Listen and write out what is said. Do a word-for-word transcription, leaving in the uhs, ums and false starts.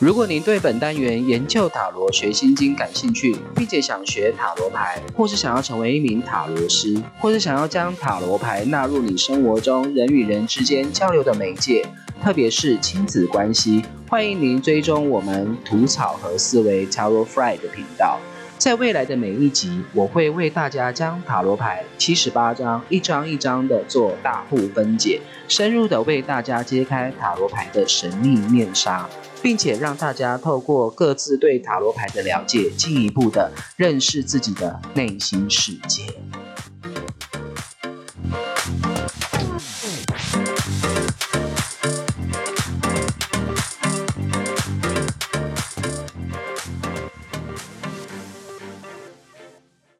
如果您对本单元研究塔罗学心经感兴趣，并且想学塔罗牌，或是想要成为一名塔罗师，或是想要将塔罗牌纳入你生活中人与人之间交流的媒介，特别是亲子关系，欢迎您追踪我们吐草和思维 Tarotfly 的频道。在未来的每一集，我会为大家将塔罗牌七十八张一张一张的做大户分解，深入的为大家揭开塔罗牌的神秘面纱，并且让大家透过各自对塔罗牌的了解，进一步的认识自己的内心世界。